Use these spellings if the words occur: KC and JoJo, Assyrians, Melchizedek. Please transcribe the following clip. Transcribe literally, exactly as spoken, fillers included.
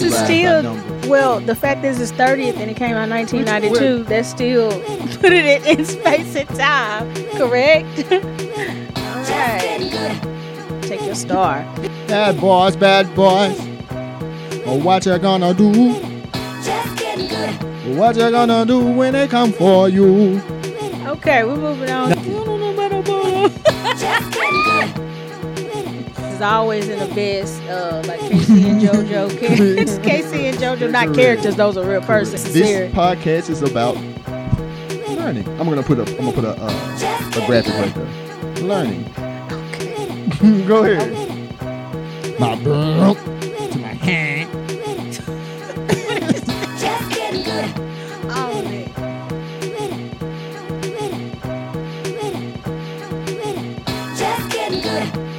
this is still, well, the fact is it's thirtieth and it came out in nineteen ninety-two. That's still put it in space and time, correct? All right. Take your star. Bad boys, bad boys. Oh, what you gonna do? What you gonna do when they come for you? Okay, we're moving on. Is always in the best, uh, like K C and JoJo. K C and JoJo, not characters; those are real persons. This Here. podcast is about learning. I'm gonna put a, I'm gonna put a, uh, a graphic right there. Learning. Okay. Go ahead. Okay. My bro to my hand. All of it. Just getting good.